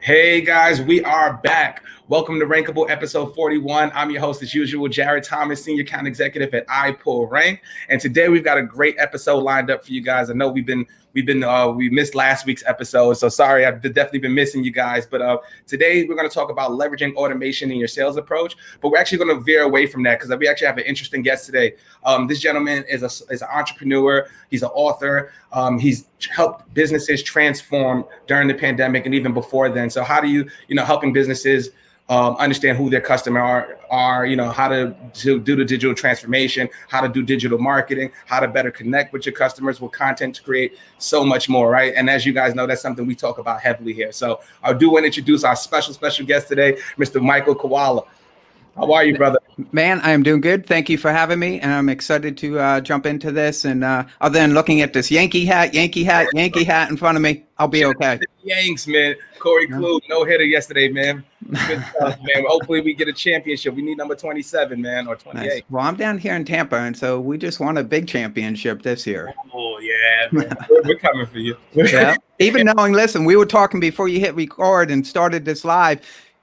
Hey guys, we are back. Welcome to Rankable episode 41. I'm your host as usual, Jared Thomas, Senior Account Executive at iPullRank. And today we've got a great episode lined up for you guys. I know we missed last week's episode, so sorry, I've definitely been missing you guys. But today we're going to talk about leveraging automation in your sales approach. But we're actually going to veer away from that because we actually have an interesting guest today. This gentleman is an entrepreneur. He's an author. He's helped businesses transform during the pandemic and even before then. So how do you helping businesses understand who their customer are, how to do the digital transformation, how to do digital marketing, how to better connect with your customers, with content to create, so much more, right? And as you guys know, that's something we talk about heavily here. So I do want to introduce our special guest today, Mr. Michael Kawala. How are you, brother? Man, I am doing good. Thank you for having me. And I'm excited to jump into this. And other than looking at this Yankee hat in front of me, I'll be okay. Yanks, man. Corey Kluge, no hitter yesterday, man. Good stuff, man. Hopefully we get a championship. We need number 27, man, or 28. Nice. Well, I'm down here in Tampa, and so we just won a big championship this year. Oh, yeah. Man. We're coming for you. Yeah. Even knowing, listen, we were talking before you hit record and started this live.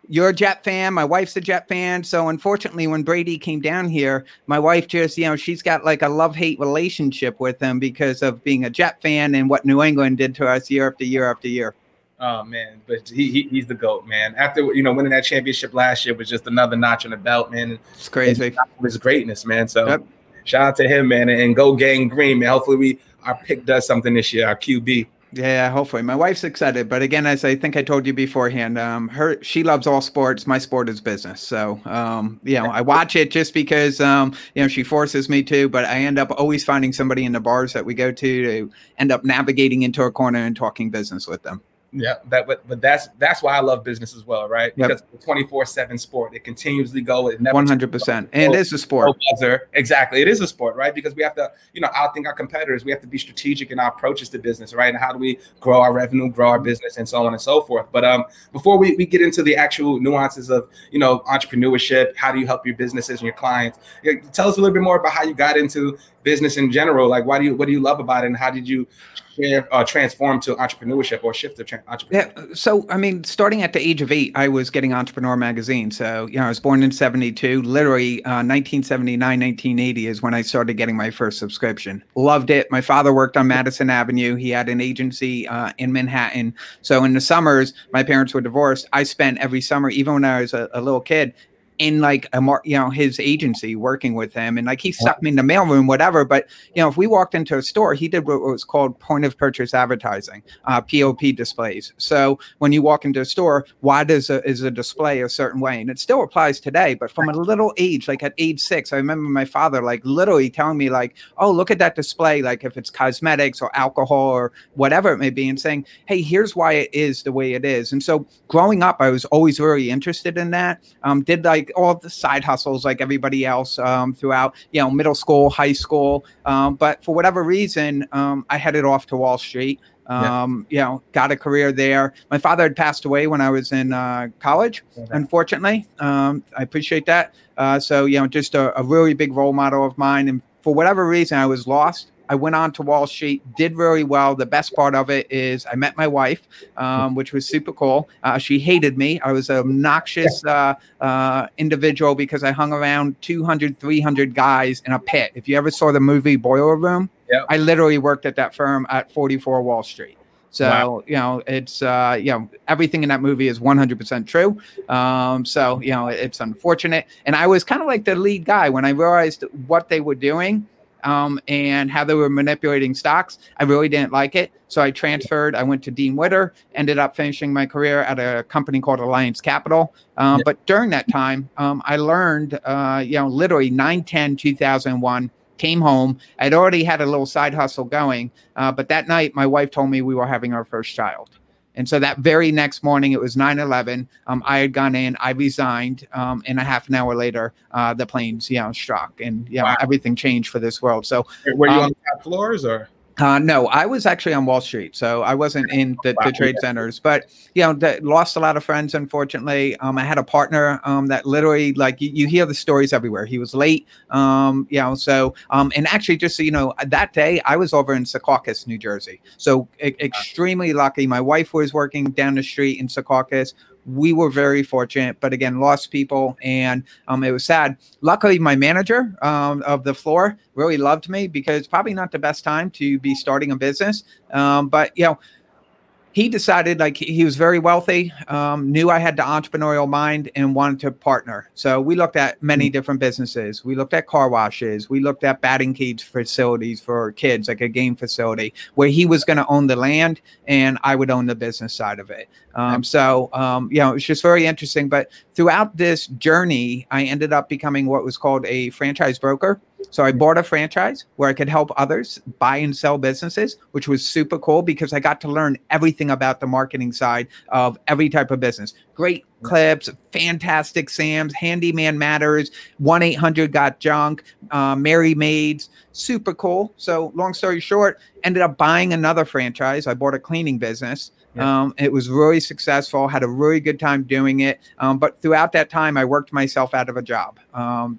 You're a Jet fan. My wife's a Jet fan. So unfortunately, when Brady came down here, my wife just, she's got like a love-hate relationship with him because of being a Jet fan and what New England did to us year after year after year. Oh, man. But he's the GOAT, man. After, winning that championship last year was just another notch on the belt, man. It's crazy. His greatness, man. So Shout out to him, man. And go Gang Green, man. Hopefully our pick does something this year, our QB. Yeah, hopefully. My wife's excited, but again, as I think I told you beforehand, she loves all sports. My sport is business, so I watch it just because she forces me to. But I end up always finding somebody in the bars that we go to end up navigating into a corner and talking business with them. Yeah, but that's why I love business as well, right? Because it's a 24/7 sport. It continuously goes. 100%, and it is a sport. Exactly, it is a sport, right? Because we have to, outthink our competitors. We have to be strategic in our approaches to business, right? And how do we grow our revenue, grow our business, and so on and so forth. But before we get into the actual nuances of entrepreneurship, how do you help your businesses and your clients? Tell us a little bit more about how you got into business in general. Like, what do you love about it, and how did you transform to entrepreneurship or shift to entrepreneurship? Yeah, so I mean, starting at the age of 8, I was getting Entrepreneur magazine. So I was born in 72. Literally, 1979, 1980 is when I started getting my first subscription. Loved it. My father worked on Madison Avenue. He had an agency in Manhattan. So in the summers, my parents were divorced. I spent every summer, even when I was a little kid, in like his agency, working with him, and like he stuck me in the mailroom, whatever. But if we walked into a store, he did what was called point of purchase advertising, POP displays. So when you walk into a store, why is a display a certain way? And it still applies today. But from a little age, like at age 6, I remember my father like literally telling me like, "Oh, look at that display. Like if it's cosmetics or alcohol or whatever it may be," and saying, "Hey, here's why it is the way it is." And so growing up, I was always very interested in that. Did like all the side hustles like everybody else throughout middle school, high school, but for whatever reason I headed off to Wall Street. Got a career there. My father had passed away when I was in college, unfortunately. I appreciate that. So just a really big role model of mine, and for whatever reason I was lost. I went on to Wall Street, did really well. The best part of it is I met my wife, which was super cool. She hated me. I was an obnoxious individual because I hung around 200, 300 guys in a pit. If you ever saw the movie Boiler Room, I literally worked at that firm at 44 Wall Street. So, wow. It's, everything in that movie is 100% true. So, it's unfortunate. And I was kind of like the lead guy when I realized what they were doing. And how they were manipulating stocks. I really didn't like it. So I transferred. I went to Dean Witter, ended up finishing my career at a company called Alliance Capital. But during that time, I learned, literally 9/10/2001, came home. I'd already had a little side hustle going. But that night, my wife told me we were having our first child. And so that very next morning, it was 9/11. I had gone in, I resigned, and a half an hour later, the planes, struck, and everything changed for this world. So were you on the top floors or? No, I was actually on Wall Street, so I wasn't in the trade centers, but, you know, lost a lot of friends, unfortunately. I had a partner that literally, like, you hear the stories everywhere. He was late, you know, so, and actually, just so you know, that day I was over in Secaucus, New Jersey. So extremely lucky. My wife was working down the street in Secaucus. We were very fortunate, but again, lost people, and it was sad. Luckily, my manager of the floor really loved me, because probably not the best time to be starting a business. But, you know, he decided, like, he was very wealthy, knew I had the entrepreneurial mind and wanted to partner. So we looked at many different businesses. We looked at car washes. We looked at batting cage facilities for kids, like a game facility, where he was going to own the land and I would own the business side of it. You know, it's just very interesting. But throughout this journey, I ended up becoming what was called a franchise broker. So I bought a franchise where I could help others buy and sell businesses, which was super cool, because I got to learn everything about the marketing side of every type of business. Great Clips, Fantastic Sam's, Handyman Matters, 1-800-GOT-JUNK, Merry Maids, super cool. So long story short, ended up buying another franchise. I bought a cleaning business. Yeah. It was really successful, had a really good time doing it. But throughout that time, I worked myself out of a job.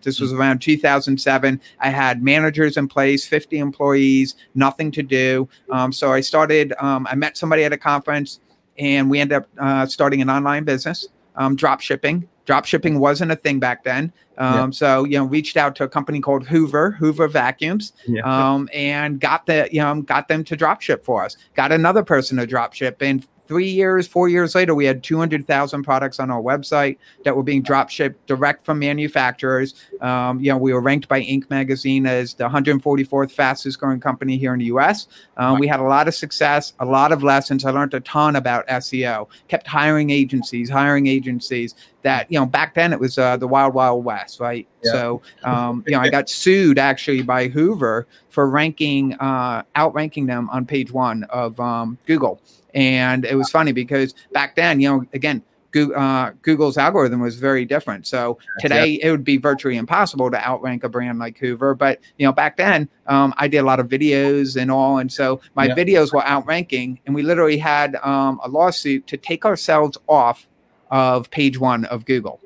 This was around 2007. I had managers in place, 50 employees, nothing to do. So I started, I met somebody at a conference, and we ended up starting an online business, drop shipping. Drop shipping wasn't a thing back then. So, you know, reached out to a company called Hoover Vacuums, and got them to drop ship for us. Got another person to drop ship, and 4 years later, we had 200,000 products on our website that were being drop shipped direct from manufacturers. You know, we were ranked by Inc. Magazine as the 144th fastest growing company here in the US. We had a lot of success, a lot of lessons. I learned a ton about SEO, kept hiring agencies that, you know, back then it was the wild, wild west, right? Yeah. So, you know, I got sued actually by Hoover for outranking them on page one of Google. And it was funny because back then, you know, again, Google's algorithm was very different. So today it would be virtually impossible to outrank a brand like Hoover. But, you know, back then I did a lot of videos and all. And so my videos were outranking, and we literally had a lawsuit to take ourselves off of page one of Google.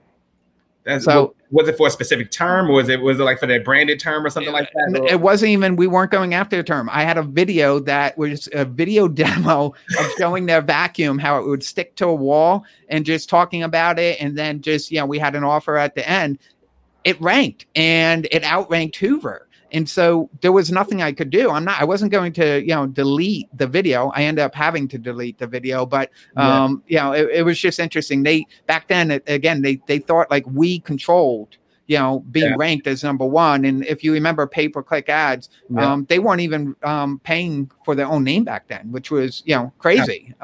Was it for a specific term? Was it like for that branded term or something like that? It wasn't even, we weren't going after a term. I had a video that was a video demo of showing their vacuum, how it would stick to a wall, and just talking about it. And then just, you know, we had an offer at the end. It ranked, and it outranked Hoover. And so there was nothing I could do. I wasn't going to, you know, delete the video. I ended up having to delete the video, but, you know, it was just interesting. Back then, again, they thought like we controlled, you know, being ranked as number one. And if you remember pay-per-click ads, they weren't even paying for their own name back then, which was, you know, crazy.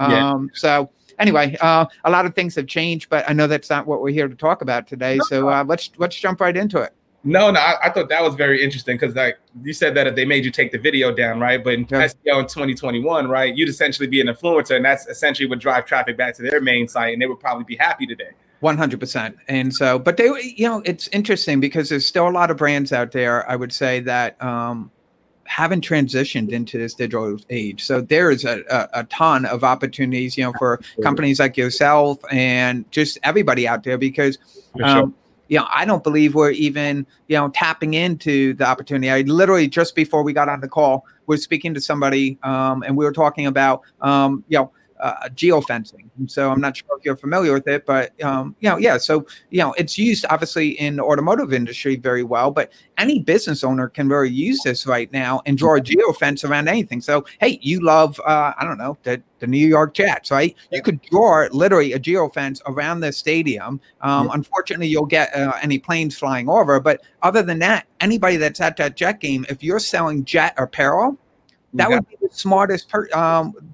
So anyway, a lot of things have changed, but I know that's not what we're here to talk about today. So let's jump right into it. No, I thought that was very interesting because, like you said, that they made you take the video down, right? But in SEO in 2021, right, you'd essentially be an influencer, and that's essentially would drive traffic back to their main site, and they would probably be happy today. 100%. And so, but they, you know, it's interesting because there's still a lot of brands out there, I would say, that haven't transitioned into this digital age. So there is a ton of opportunities, you know, for companies like yourself and just everybody out there because, you know, I don't believe we're even, you know, tapping into the opportunity. I literally just before we got on the call, we're speaking to somebody and we were talking about, you know, geofencing. So I'm not sure if you're familiar with it, but, you know, So, you know, it's used obviously in the automotive industry very well, but any business owner can really use this right now and draw a geofence around anything. So, hey, you love, I don't know, the New York Jets, right? You could draw literally a geofence around the stadium. Unfortunately, you'll get any planes flying over. But other than that, anybody that's at that Jet game, if you're selling Jet apparel, that would be the smartest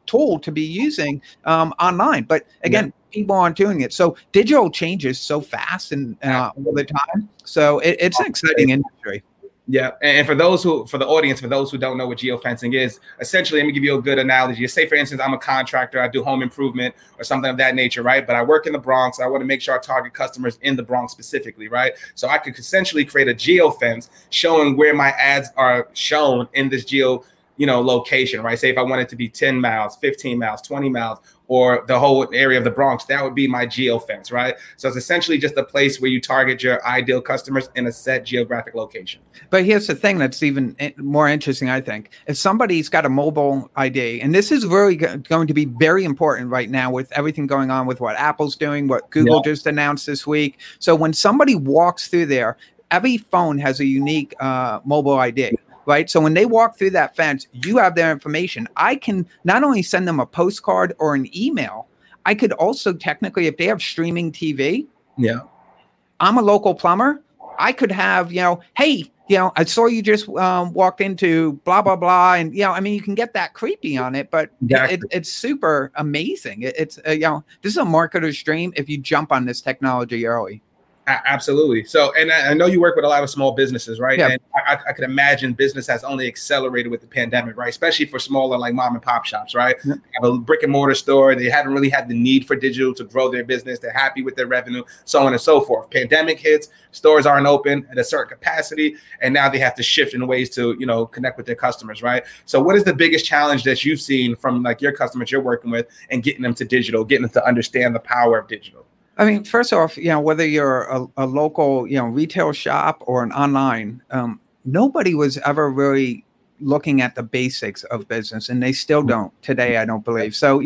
tool to be using online. But again, people aren't doing it. So digital changes so fast and all the time. So it's an exciting industry. Yeah. And for the audience, for those who don't know what geofencing is, essentially, let me give you a good analogy. Say, for instance, I'm a contractor. I do home improvement or something of that nature, right? But I work in the Bronx. I want to make sure I target customers in the Bronx specifically, right? So I could essentially create a geofence showing where my ads are shown in this you know, location, right? Say if I wanted to be 10 miles, 15 miles, 20 miles, or the whole area of the Bronx, that would be my geofence, right? So it's essentially just a place where you target your ideal customers in a set geographic location. But here's the thing that's even more interesting, I think. If somebody's got a mobile ID, and this is really going to be very important right now with everything going on with what Apple's doing, what Google just announced this week. So when somebody walks through there, every phone has a unique mobile ID. Right. So when they walk through that fence, you have their information. I can not only send them a postcard or an email, I could also technically, if they have streaming TV, I'm a local plumber. I could have, hey, I saw you just walked into blah, blah, blah. And, I mean, you can get that creepy on it, but it's super amazing. It's this is a marketer's dream if you jump on this technology early. Absolutely. So, and I know you work with a lot of small businesses, right? Yeah. And I could imagine business has only accelerated with the pandemic, right? Especially for smaller, like mom and pop shops, right? Yeah. Have a brick and mortar store. They haven't really had the need for digital to grow their business. They're happy with their revenue, so on and so forth. Pandemic hits, stores aren't open at a certain capacity. And now they have to shift in ways to, connect with their customers, right? So what is the biggest challenge that you've seen from like your customers you're working with and getting them to digital, getting them to understand the power of digital? I mean, first off, whether you're a local, retail shop or an online, nobody was ever really looking at the basics of business, and they still don't today, I don't believe. So,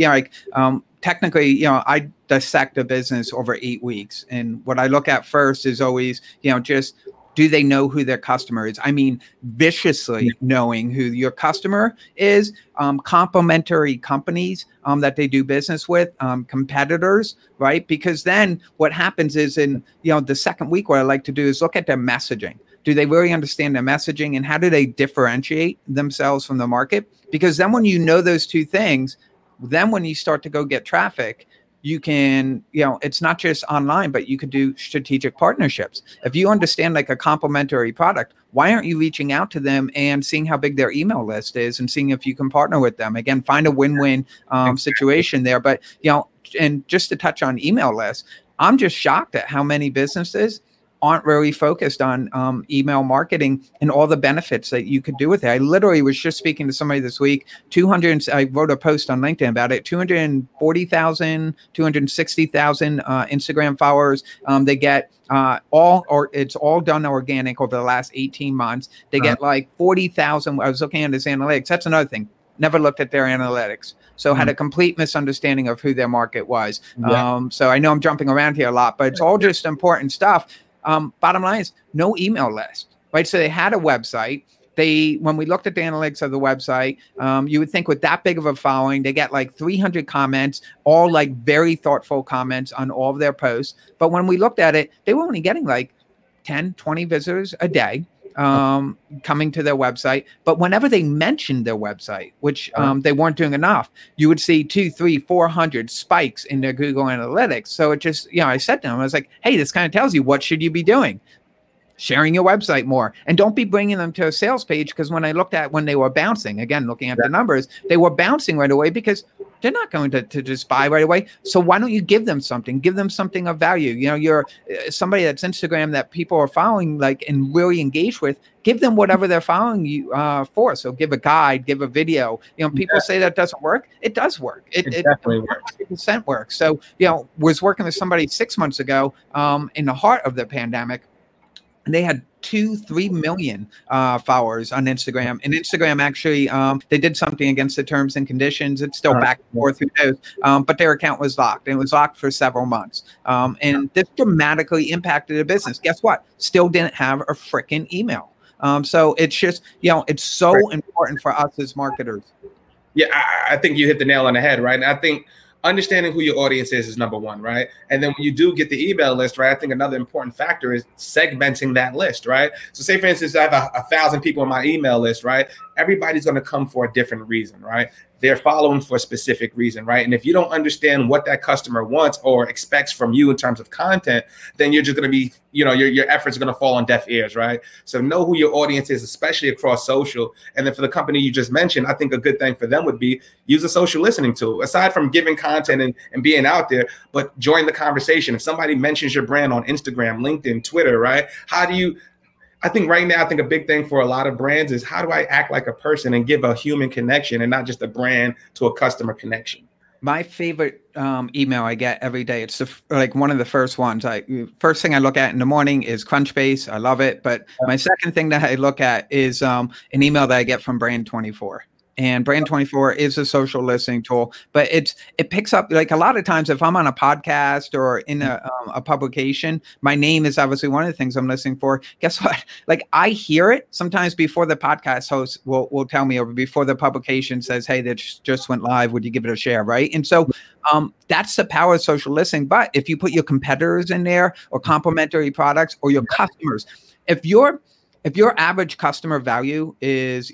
technically, I dissect a business over 8 weeks, and what I look at first is always, just do they know who their customer is? I mean, viciously knowing who your customer is, complementary companies that they do business with, competitors, right? Because then what happens is in, the second week, what I like to do is look at their messaging. Do they really understand their messaging, and how do they differentiate themselves from the market? Because then when you know those two things, then when you start to go get traffic, you can, it's not just online, but you could do strategic partnerships. If you understand like a complementary product, why aren't you reaching out to them and seeing how big their email list is and seeing if you can partner with them? Again, find a win-win situation there. But, and just to touch on email lists, I'm just shocked at how many businesses aren't really focused on email marketing and all the benefits that you could do with it. I literally was just speaking to somebody this week, I wrote a post on LinkedIn about it, 240,000, 260,000 Instagram followers. They get it's all done organic over the last 18 months. They get like 40,000. I was looking at his analytics. That's another thing. Never looked at their analytics. So had a complete misunderstanding of who their market was. Yeah. So I know I'm jumping around here a lot, but it's all just important stuff. Bottom line is no email list, right? So they had a website. When we looked at the analytics of the website, you would think with that big of a following, they get like 300 comments, all like very thoughtful comments on all of their posts. But when we looked at it, they were only getting like 10, 20 visitors a day coming to their website. But whenever they mentioned their website, which they weren't doing enough, you would see 200, 300, 400 spikes in their Google Analytics. So it just, I said to them, I was like, hey, this kind of tells you what should you be doing? Sharing your website more, and don't be bringing them to a sales page. Because when I looked at when they were bouncing, again, looking at the numbers, they were bouncing right away because they're not going to just buy right away. So why don't you give them something of value? You're somebody that's Instagram that people are following, like, and really engaged with, give them whatever they're following you for. So give a guide, give a video, people say that doesn't work. It does work. It definitely works. 100% works. So, was working with somebody 6 months ago, in the heart of the pandemic, and they had 2-3 million followers on Instagram. And Instagram actually, they did something against the terms and conditions. It's still back and forth, who knows? But their account was locked. It was locked for several months. And this dramatically impacted the business. Guess what? Still didn't have a freaking email. So it's just, it's so important for us as marketers. Yeah, I think you hit the nail on the head, right? And I think understanding who your audience is number one, right? And then when you do get the email list, right, I think another important factor is segmenting that list, right? So say, for instance, I have 1,000 people on my email list, right? Everybody's going to come for a different reason, right? They're following for a specific reason, right? And if you don't understand what that customer wants or expects from you in terms of content, then you're just going to be, your efforts are going to fall on deaf ears, right? So know who your audience is, especially across social. And then for the company you just mentioned, I think a good thing for them would be use a social listening tool. Aside from giving content and being out there, but join the conversation. If somebody mentions your brand on Instagram, LinkedIn, Twitter, right? How do you... I think right now, I think a big thing for a lot of brands is how do I act like a person and give a human connection and not just a brand to a customer connection? My favorite email I get every day, it's like one of the first ones. First thing I look at in the morning is Crunchbase. I love it. But my second thing that I look at is an email that I get from Brand24. And Brand24 is a social listening tool, but it picks up, like a lot of times if I'm on a podcast or in a publication, my name is obviously one of the things I'm listening for. Guess what? Like I hear it sometimes before the podcast host will tell me, or before the publication says, hey, that just went live. Would you give it a share? Right. And so that's the power of social listening. But if you put your competitors in there or complementary products or your customers, if your average customer value is,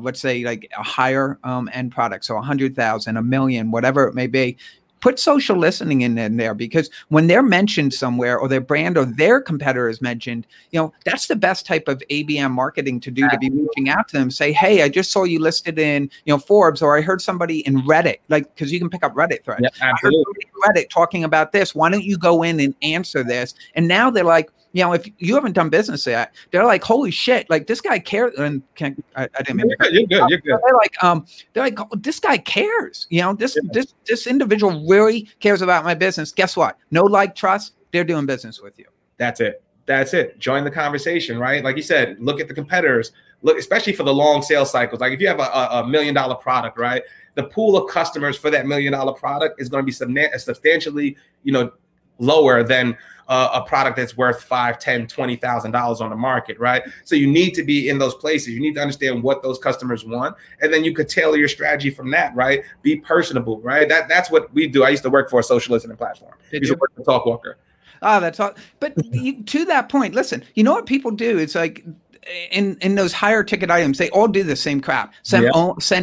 let's say like a higher end product, so 100,000, a million, whatever it may be, put social listening in there, because when they're mentioned somewhere or their brand or their competitor is mentioned, that's the best type of ABM marketing to do, to be reaching out to them, say, hey, I just saw you listed in, Forbes, or I heard somebody in Reddit, like, because you can pick up Reddit threads. Yep, absolutely. I heard somebody in Reddit talking about this. Why don't you go in and answer this? And now they're like, if you haven't done business yet, they're like, holy shit, like this guy cares. And I didn't mean that. You're good. They're like, oh, this guy cares. This individual really cares about my business. Guess what? No like, trust, they're doing business with you. That's it. Join the conversation, right? Like you said, look at the competitors. Look, especially for the long sales cycles. Like if you have a $1 million product, right? The pool of customers for that $1 million product is going to be substantially, lower than a product that's worth $5, $10, $20,000 on the market, right? So you need to be in those places. You need to understand what those customers want, and then you could tailor your strategy from that, right? Be personable, right? That's what we do. I used to work for a social listening platform. I used to work for Talkwalker. Oh, that's all. But to that point, listen, what people do? It's like in those higher ticket items, they all do the same crap. Send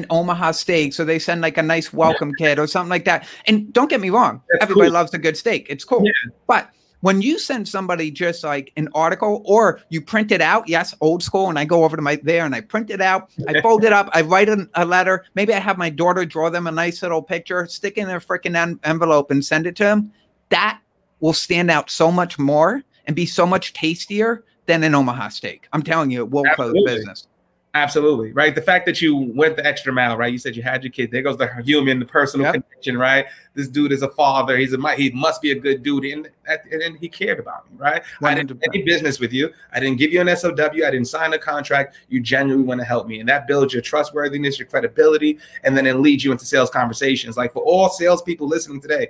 Omaha steaks, or they send like a nice welcome kit or something like that. And don't get me wrong, everybody loves a good steak. It's cool. Yeah. But when you send somebody just like an article, or you print it out, yes, old school, and I go over to there and I print it out, I fold it up, I write a letter, maybe I have my daughter draw them a nice little picture, stick it in a freaking envelope and send it to them, that will stand out so much more and be so much tastier than an Omaha steak. I'm telling you, it will close business. Absolutely, right? The fact that you went the extra mile, right? You said you had your kid. There goes the human, the personal connection, right? This dude is a father. He must be a good dude, and he cared about me, right? 100%. I didn't do any business with you. I didn't give you an SOW. I didn't sign a contract. You genuinely want to help me, and that builds your trustworthiness, your credibility, and then it leads you into sales conversations. Like for all salespeople listening today,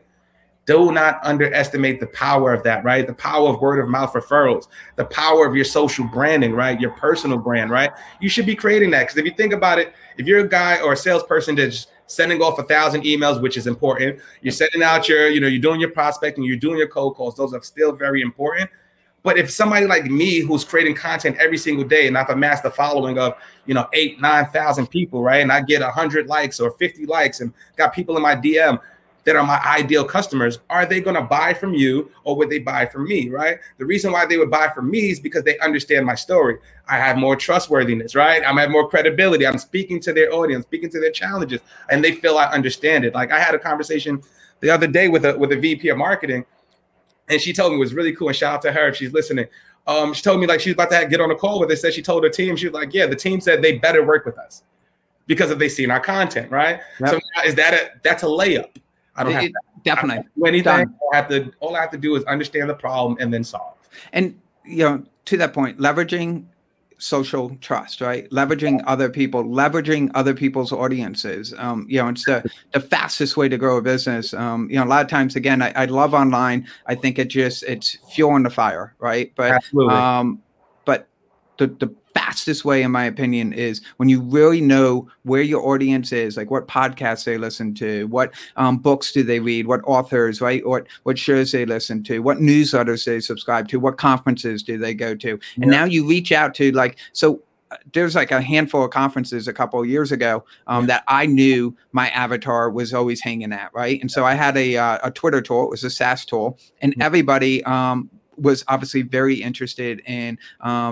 do not underestimate the power of that, right? The power of word of mouth referrals, the power of your social branding, right? Your personal brand, right? You should be creating that, because if you think about it, if you're a guy or a salesperson that's sending off 1,000 emails, which is important, you're sending out your, you're doing your prospecting, you're doing your cold calls, those are still very important. But if somebody like me who's creating content every single day, and I've amassed a following of, 8,000-9,000 people, right? And I get 100 likes or 50 likes and got people in my DM that are my ideal customers, are they going to buy from you, or would they buy from me, right? The reason why they would buy from me is because they understand my story. I have more trustworthiness, right? I have more credibility. I'm speaking to their audience, speaking to their challenges, and they feel I understand it. Like I had a conversation the other day with a VP of marketing, and she told me it was really cool, and shout out to her if she's listening. She told me like she's about to get on a call with us, said she told her team, she was like, yeah, the team said they better work with us because if they've seen our content, right? Yep. So is that that's a layup. I don't have to definitely do anything. All I have to do is understand the problem and then solve. And to that point, leveraging social trust, right? Leveraging other people, leveraging other people's audiences. It's the fastest way to grow a business. A lot of times, again, I love online. I think it's fuel on the fire, right? But absolutely. But the fastest way, in my opinion, is when you really know where your audience is, like what podcasts they listen to, what books do they read, what authors, right? Or what shows they listen to, what newsletters they subscribe to, what conferences do they go to? And now you reach out to there's like a handful of conferences a couple of years ago that I knew my avatar was always hanging at, right? And so I had a Twitter tool, it was a SaaS tool, and everybody was obviously very interested in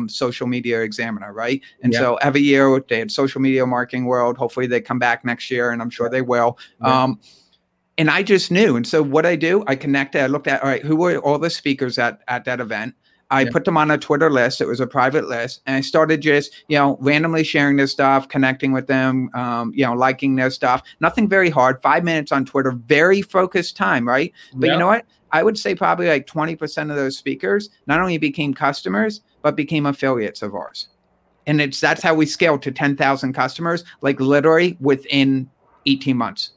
Social Media Examiner, right? And so every year they had Social Media Marketing World. Hopefully they come back next year, and I'm sure they will. And I just knew. And so what I do, I connected. I looked at, all right, who were all the speakers at that event? I put them on a Twitter list. It was a private list. And I started just, randomly sharing this stuff, connecting with them, liking their stuff. Nothing very hard. 5 minutes on Twitter, very focused time, right? But you know what? I would say probably like 20% of those speakers not only became customers, but became affiliates of ours. And that's how we scaled to 10,000 customers, like literally within 18 months.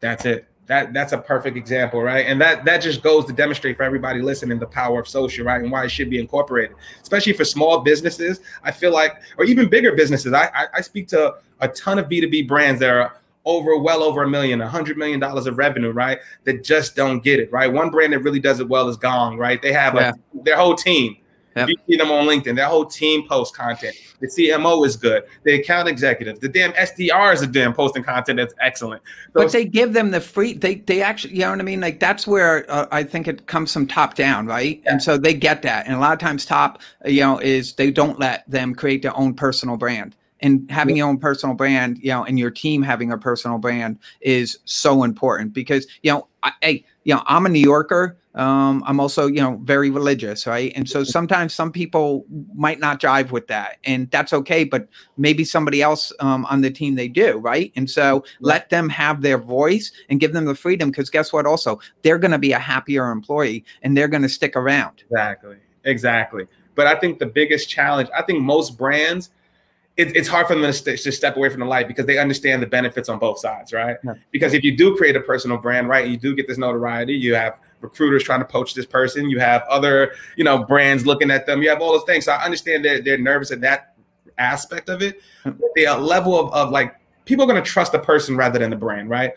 That's it. That's a perfect example, right? And that just goes to demonstrate for everybody listening the power of social, right? And why it should be incorporated, especially for small businesses. I feel like, or even bigger businesses. I speak to a ton of B2B brands that are over $1 million, $100 million of revenue, right? That just don't get it, right? One brand that really does it well is Gong, right? They have their whole team. Yep. You see them on LinkedIn. Their whole team posts content. The CMO is good. The account executives. The damn SDRs are posting content that's excellent. So, but they give them the free. They actually, you know what I mean? Like that's where I think it comes from top down, right? Yeah. And so they get that. And a lot of times, top, is they don't let them create their own personal brand. And having your own personal brand, and your team having a personal brand is so important because I'm a New Yorker. I'm also, very religious, right? And so sometimes some people might not jive with that, and that's okay, but maybe somebody else on the team they do, right? And so let them have their voice and give them the freedom, because guess what? Also, they're going to be a happier employee and they're going to stick around. Exactly. But I think the biggest challenge, I think most brands, it's hard for them to just step away from the light because they understand the benefits on both sides, right? Yeah. Because if you do create a personal brand, right, and you do get this notoriety, you have recruiters trying to poach this person, you have other, brands looking at them, you have all those things. So I understand they're nervous at that aspect of it. The level of like, people are going to trust the person rather than the brand, right?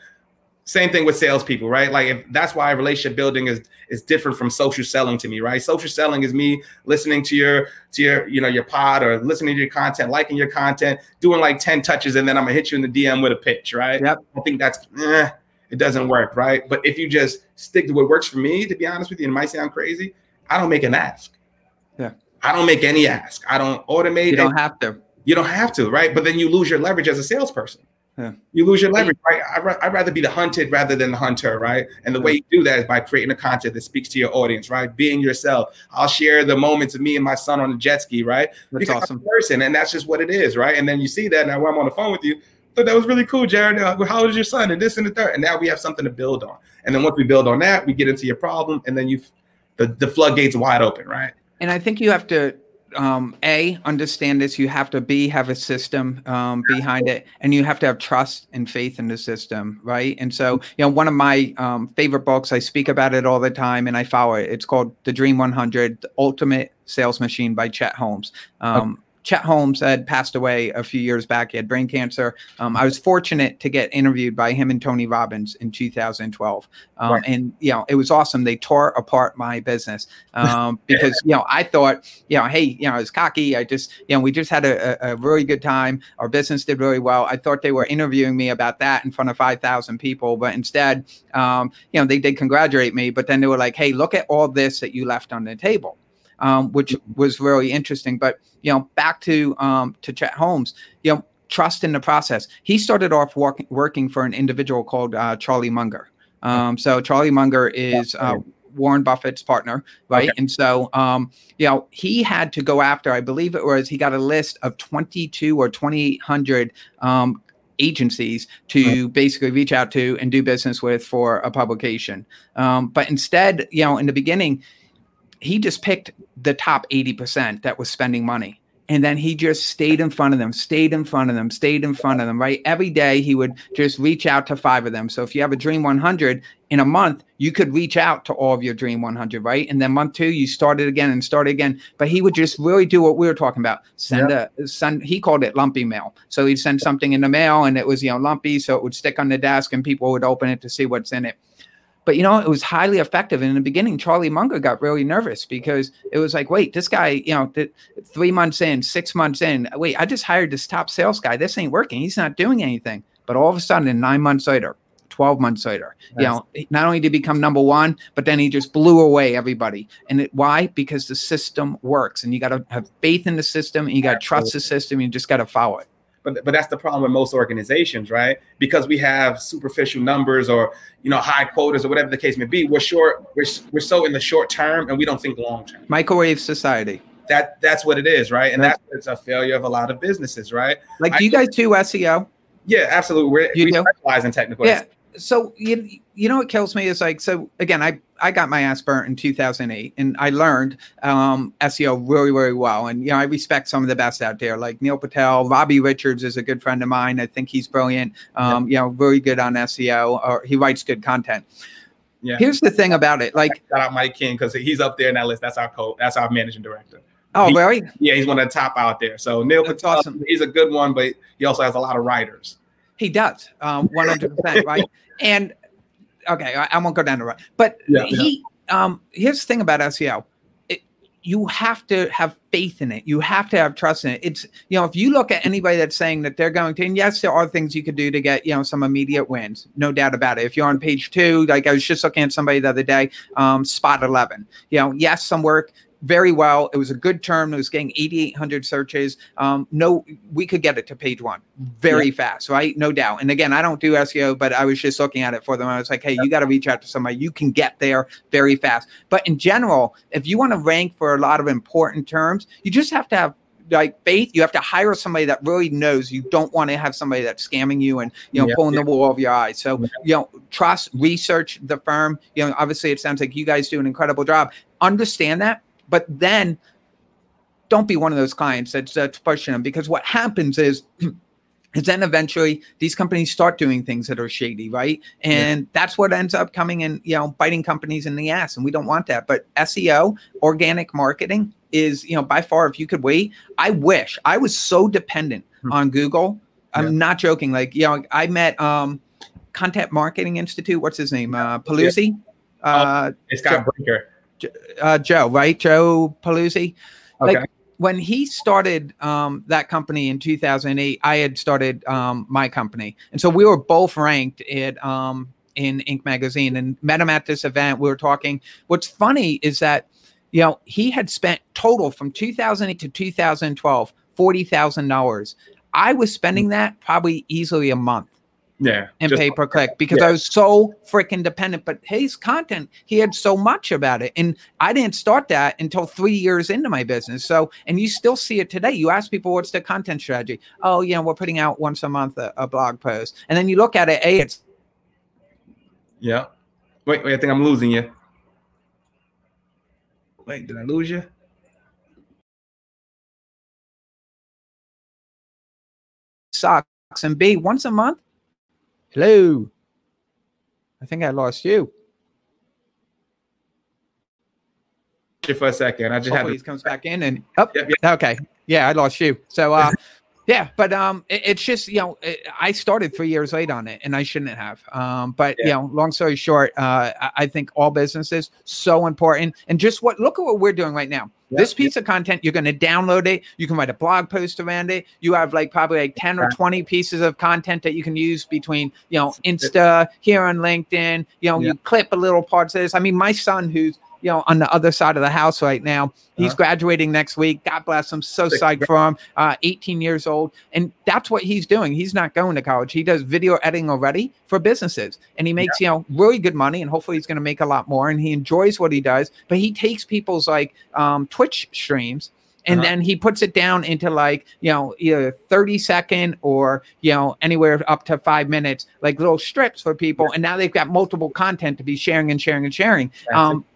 Same thing with salespeople, right? Like that's why relationship building is different from social selling to me, right? Social selling is me listening to your pod or listening to your content, liking your content, doing like 10 touches, and then I'm gonna hit you in the DM with a pitch, right? Yep. I think that's it doesn't work, right? But if you just stick to what works for me, to be honest with you, and it might sound crazy, I don't make an ask. Yeah. I don't make any ask. I don't automate. You don't have to. You don't have to, right? But then you lose your leverage as a salesperson. Yeah. You lose your leverage, right? I'd rather be the hunted rather than the hunter, right? And the way you do that is by creating a content that speaks to your audience, right? Being yourself. I'll share the moments of me and my son on the jet ski, right? That's because awesome. I'm a person, and that's just what it is, right? And then you see that, now when I'm on the phone with you, thought that was really cool, Jared. How old is your son? And this and the third. And now we have something to build on. And then once we build on that, we get into your problem, and then the floodgates wide open, right? And I think you have to understand this. You have to have a system behind it, and you have to have trust and faith in the system, right? And so, one of my favorite books, I speak about it all the time and I follow it. It's called The Dream 100, The Ultimate Sales Machine by Chet Holmes. Chet Holmes had passed away a few years back. He had brain cancer. I was fortunate to get interviewed by him and Tony Robbins in 2012. And, it was awesome. They tore apart my business because, I thought, I was cocky. I just, we just had a really good time. Our business did really well. I thought they were interviewing me about that in front of 5,000 people. But instead, they did congratulate me. But then they were like, hey, look at all this that you left on the table. Which was really interesting. But, back to Chet Holmes, trust in the process. He started off working for an individual called Charlie Munger. So Charlie Munger is Warren Buffett's partner, right? Okay. And so, he had to go after, I believe it was, he got a list of 22 or 2,800 agencies to basically reach out to and do business with for a publication. But instead, in the beginning, he just picked the top 80% that was spending money. And then he just stayed in front of them, right? Every day he would just reach out to 5 of them. So if you have a Dream 100 in a month, you could reach out to all of your Dream 100, right? And then month 2, you started again. But he would just really do what we were talking about. He called it lumpy mail. So he'd send something in the mail and it was, lumpy. So it would stick on the desk and people would open it to see what's in it. But, it was highly effective. And in the beginning, Charlie Munger got really nervous because it was like, wait, this guy, 3 months in, 6 months in, wait, I just hired this top sales guy. This ain't working. He's not doing anything. But all of a sudden, 9 months later, 12 months later, not only did he become number one, but then he just blew away everybody. And why? Because the system works. And you got to have faith in the system. And you got to trust the system. And you just got to follow it. But that's the problem with most organizations, right? Because we have superficial numbers or, you know, high quotas or whatever the case may be. We're short. We're so in the short term, and we don't think long term. Microwave society. That's what it is, right? And that's a failure of a lot of businesses, right? Like, do you guys do SEO? Yeah, absolutely. We specialize in technical. Yeah. So you know what kills me is, like, so again, I got my ass burnt in 2008, and I learned SEO really, really well. And, you know, I respect some of the best out there, like Neil Patel. Robbie Richards is a good friend of mine. I think he's brilliant. You know, really good on SEO, or he writes good content. Yeah. Here's the thing about it. Like, shout out Mike King, because he's up there in that list. That's our that's our managing director. Oh, really? Yeah, he's one of the top out there. So Neil Patel, awesome. He's a good one, but he also has a lot of writers. He does, 100%, right? And okay, I won't go down the road, but here's the thing about SEO: you have to have faith in it. You have to have trust in it. It's, you know, if you look at anybody that's saying that they're going to, and yes, there are things you could do to get, you know, some immediate wins, no doubt about it. If you're on page 2, like I was just looking at somebody the other day, spot 11. You know, yes, some work. Very well. It was a good term. It was getting 8,800 searches. We could get it to page 1 very fast, right? No doubt. And again, I don't do SEO, but I was just looking at it for them. I was like, hey, you got to reach out to somebody. You can get there very fast. But in general, if you want to rank for a lot of important terms, you just have to have, like, faith. You have to hire somebody that really knows. You don't want to have somebody that's scamming you and, you know, pulling the wool over your eyes. So, you know, trust, research the firm. You know, obviously it sounds like you guys do an incredible job. Understand that. But then don't be one of those clients that's pushing them, because what happens is then eventually these companies start doing things that are shady, right? And that's what ends up coming and, you know, biting companies in the ass. And we don't want that. But SEO, organic marketing is, you know, by far, if you could wait, I wish. I was so dependent on Google. I'm not joking. Like, you know, I met Content Marketing Institute. What's his name? Pulizzi? It's Scott Breaker. Joe, right? Joe Pulizzi. Okay. Like, when he started that company in 2008, I had started my company. And so we were both ranked in Inc. Magazine, and met him at this event. We were talking. What's funny is that, you know, he had spent total from 2008 to 2012, $40,000. I was spending that probably easily a month. Yeah, and pay per click, because I was so freaking dependent. But his content, he had so much about it. And I didn't start that until 3 years into my business. So, and you still see it today. You ask people, what's their content strategy? Oh, you know, we're putting out once a month a blog post. And then you look at it, it's. Yeah. Wait, I think I'm losing you. Wait, did I lose you? Socks and B once a month. Hello. I think I lost you. For a second, I just had. He comes back in and up. Yep. Okay. Yeah, I lost you. So, yeah, but it's just, you know, I started 3 years late on it, and I shouldn't have. But you know, long story short, I think all businesses so important, and just look at what we're doing right now. This piece of content, you're going to download it. You can write a blog post around it. You have probably 10 or 20 pieces of content that you can use between, you know, Insta, here on LinkedIn. You know, you clip a little parts of this. I mean, my son, who's, you know, on the other side of the house right now, he's graduating next week. God bless him. So psyched for him. 18 years old. And that's what he's doing. He's not going to college. He does video editing already for businesses. And he makes, you know, really good money. And hopefully he's going to make a lot more. And he enjoys what he does. But he takes people's Twitch streams. And then he puts it down into, like, you know, either 30-second or, you know, anywhere up to 5 minutes, like little strips for people. And now they've got multiple content to be sharing and sharing and sharing.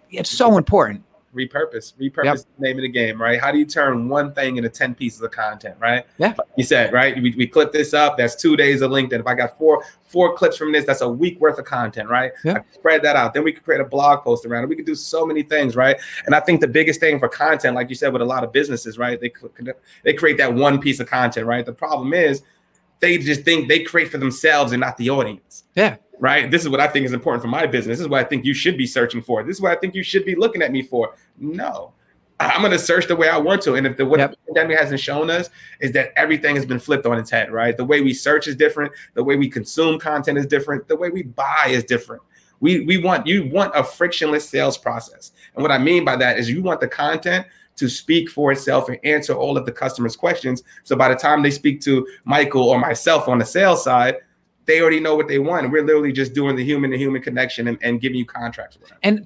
It's so important. Repurpose is the name of the game, right? How do you turn one thing into 10 pieces of content, right? Yeah. Like you said, right? We clip this up. That's 2 days of LinkedIn. If I got four clips from this, that's a week worth of content, right? Yeah. I spread that out. Then we could create a blog post around it. We could do so many things, right? And I think the biggest thing for content, like you said, with a lot of businesses, right? They create that one piece of content, right? The problem is they just think they create for themselves and not the audience. Yeah. Right. This is what I think is important for my business. This is what I think you should be searching for. This is what I think you should be looking at me for. No, I'm going to search the way I want to. And if what the pandemic hasn't shown us is that everything has been flipped on its head. Right. The way we search is different. The way we consume content is different. The way we buy is different. We want a frictionless sales process. And what I mean by that is you want the content to speak for itself and answer all of the customer's questions. So by the time they speak to Michael or myself on the sales side, they already know what they want. We're literally just doing the human-to-human connection and giving you contracts.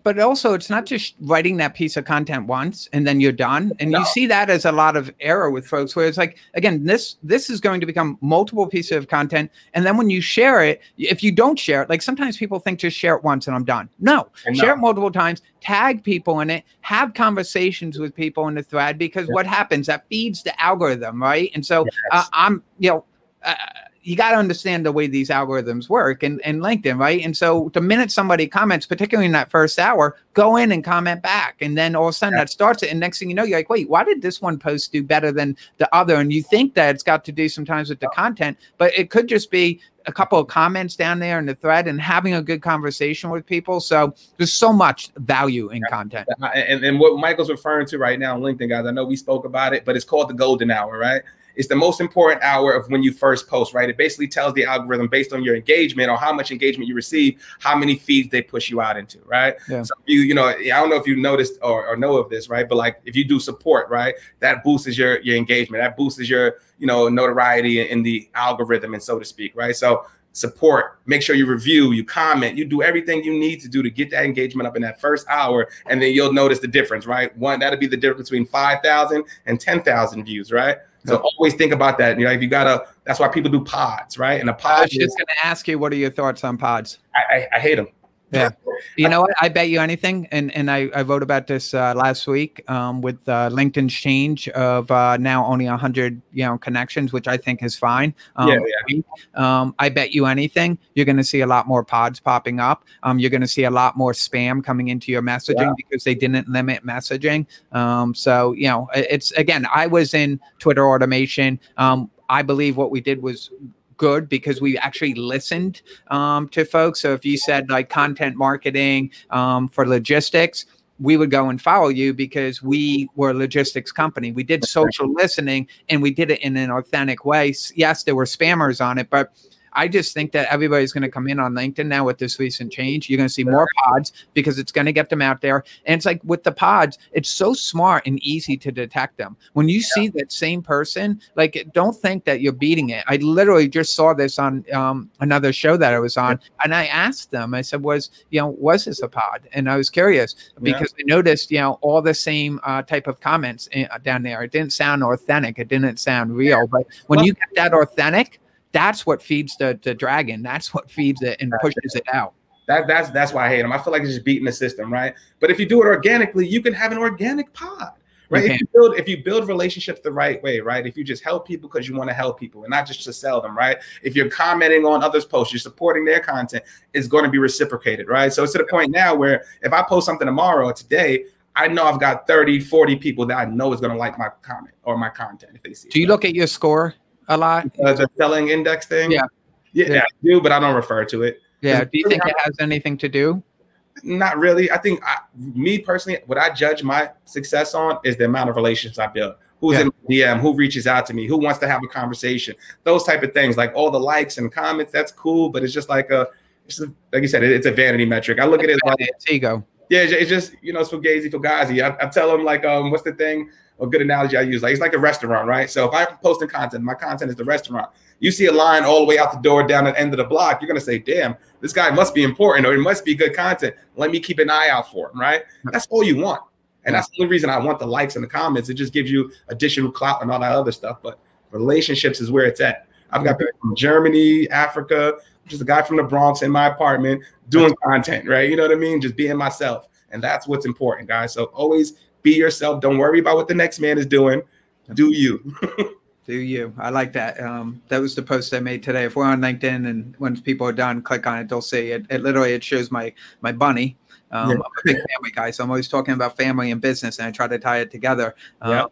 But also, it's not just writing that piece of content once and then you're done. And you see that as a lot of error with folks where it's like, again, this is going to become multiple pieces of content. And then when you share it, if you don't share it, like sometimes people think just share it once and I'm done. No, share it multiple times, tag people in it, have conversations with people in the thread, because what happens, that feeds the algorithm, right? And so you got to understand the way these algorithms work and LinkedIn, right? And so the minute somebody comments, particularly in that first hour, go in and comment back. And then all of a sudden that starts it. And next thing you know, you're like, wait, why did this one post do better than the other? And you think that it's got to do sometimes with the content, but it could just be a couple of comments down there in the thread and having a good conversation with people. So there's so much value in content. And what Michael's referring to right now on LinkedIn, guys, I know we spoke about it, but it's called the golden hour, right? It's the most important hour of when you first post, right? It basically tells the algorithm based on your engagement or how much engagement you receive, how many feeds they push you out into, right? Yeah. So you know, I don't know if you noticed or know of this, right? But like if you do support, right, that boosts your engagement, that boosts your, you know, notoriety in the algorithm and so to speak, right? So support, make sure you review, you comment, you do everything you need to do to get that engagement up in that first hour. And then you'll notice the difference, right? One, that'll be the difference between 5,000 and 10,000 views, right? So always think about that. You know, if you gotta, that's why people do pods, right? And a pod. I was just gonna ask you, what are your thoughts on pods? I hate them. Yeah. You know what? I bet you anything. And I wrote about this last week with LinkedIn's change of now only 100 connections, which I think is fine. I bet you anything, you're going to see a lot more pods popping up. You're going to see a lot more spam coming into your messaging because they didn't limit messaging. So, you know, it's again, I was in Twitter automation. I believe what we did was good because we actually listened to folks. So if you said like content marketing for logistics, we would go and follow you because we were a logistics company. We did social listening and we did it in an authentic way. Yes, there were spammers on it, but I just think that everybody's going to come in on LinkedIn now with this recent change. You're going to see more pods because it's going to get them out there. And it's like with the pods, it's so smart and easy to detect them. When you see that same person, like don't think that you're beating it. I literally just saw this on another show that I was on. And I asked them, I said, was this a pod? And I was curious because I noticed, all the same type of comments down there. It didn't sound authentic. It didn't sound real. But when you get that authentic, that's what feeds the dragon. That's what feeds it and pushes it out. That's why I hate them. I feel like it's just beating the system, right? But if you do it organically, you can have an organic pod, right? Okay. If you build relationships the right way, right? If you just help people because you want to help people and not just to sell them, right? If you're commenting on others' posts, you're supporting their content, it's going to be reciprocated, right? So it's to the point now where if I post something tomorrow or today, I know I've got 30, 40 people that I know is going to like my comment or my content if they see it. Do you look at your score a lot? The selling index thing? Yeah, I do, but I don't refer to it. Yeah. Do you think it has anything to do? Not really. I think me personally, what I judge my success on is the amount of relationships I build. Who's in my DM? Who reaches out to me? Who wants to have a conversation? Those type of things, like all the likes and comments, that's cool, but it's just like you said, it's a vanity metric. I look at it like it's ego. Yeah, it's just, it's fugazi. I tell them like, what's the thing? A good analogy I use, like it's like a restaurant, right? So if I'm posting content, my content is the restaurant. You see a line all the way out the door down at the end of the block, you're gonna say, damn, this guy must be important or it must be good content. Let me keep an eye out for him, right? That's all you want. And that's the only reason I want the likes and the comments. It just gives you additional clout and all that other stuff. But relationships is where it's at. I've got people from Germany, Africa, just a guy from the Bronx in my apartment doing content, right? You know what I mean? Just being myself. And that's what's important, guys. So always be yourself. Don't worry about what the next man is doing. Do you. Do you. I like that. That was the post I made today. If we're on LinkedIn and when people are done, click on it, they'll see it. It literally, it shows my bunny. I'm a big family guy, so I'm always talking about family and business, and I try to tie it together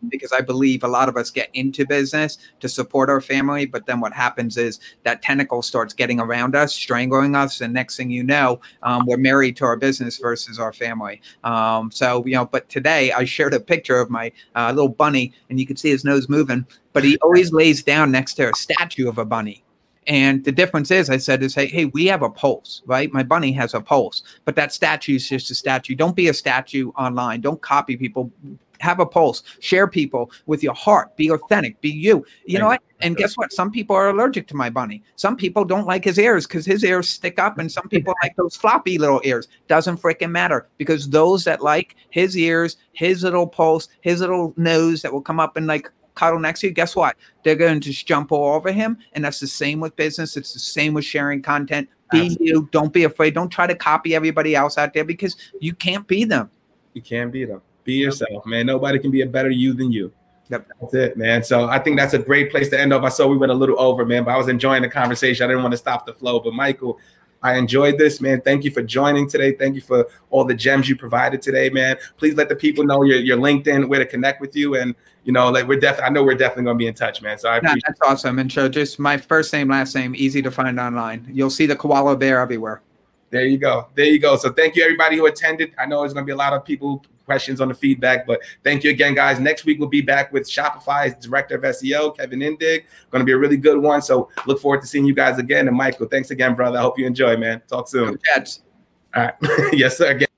because I believe a lot of us get into business to support our family, but then what happens is that tentacle starts getting around us, strangling us, and next thing you know, we're married to our business versus our family. But today I shared a picture of my little bunny, and you can see his nose moving, but he always lays down next to a statue of a bunny. And the difference is, I said, is, hey, we have a pulse, right? My bunny has a pulse, but that statue is just a statue. Don't be a statue online. Don't copy people. Have a pulse. Share people with your heart. Be authentic. Be you. You know what? And guess what? Some people are allergic to my bunny. Some people don't like his ears because his ears stick up, and some people like those floppy little ears. Doesn't freaking matter, because those that like his ears, his little pulse, his little nose that will come up and like cuddle next to you, guess what? They're going to just jump all over him. And that's the same with business. It's the same with sharing content. Be you. Don't be afraid. Don't try to copy everybody else out there, because you can't be them. You can't be them. Be yourself, man. Nobody can be a better you than you. Yep. That's it, man. So I think that's a great place to end off. I saw we went a little over, man, but I was enjoying the conversation. I didn't want to stop the flow. But Michael, I enjoyed this, man. Thank you for joining today. Thank you for all the gems you provided today, man. Please let the people know your LinkedIn, where to connect with you. And, you know, like we're definitely going to be in touch, man. So I appreciate that's it. Awesome. And so just my first name, last name, easy to find online. You'll see the koala bear everywhere. There you go. There you go. So thank you, everybody who attended. I know there's going to be a lot of people questions on the feedback, but thank you again, guys. Next week, we'll be back with Shopify's Director of SEO, Kevin Indig. Going to be a really good one. So look forward to seeing you guys again. And Michael, thanks again, brother. I hope you enjoy, man. Talk soon. All right. Yes, sir. Again.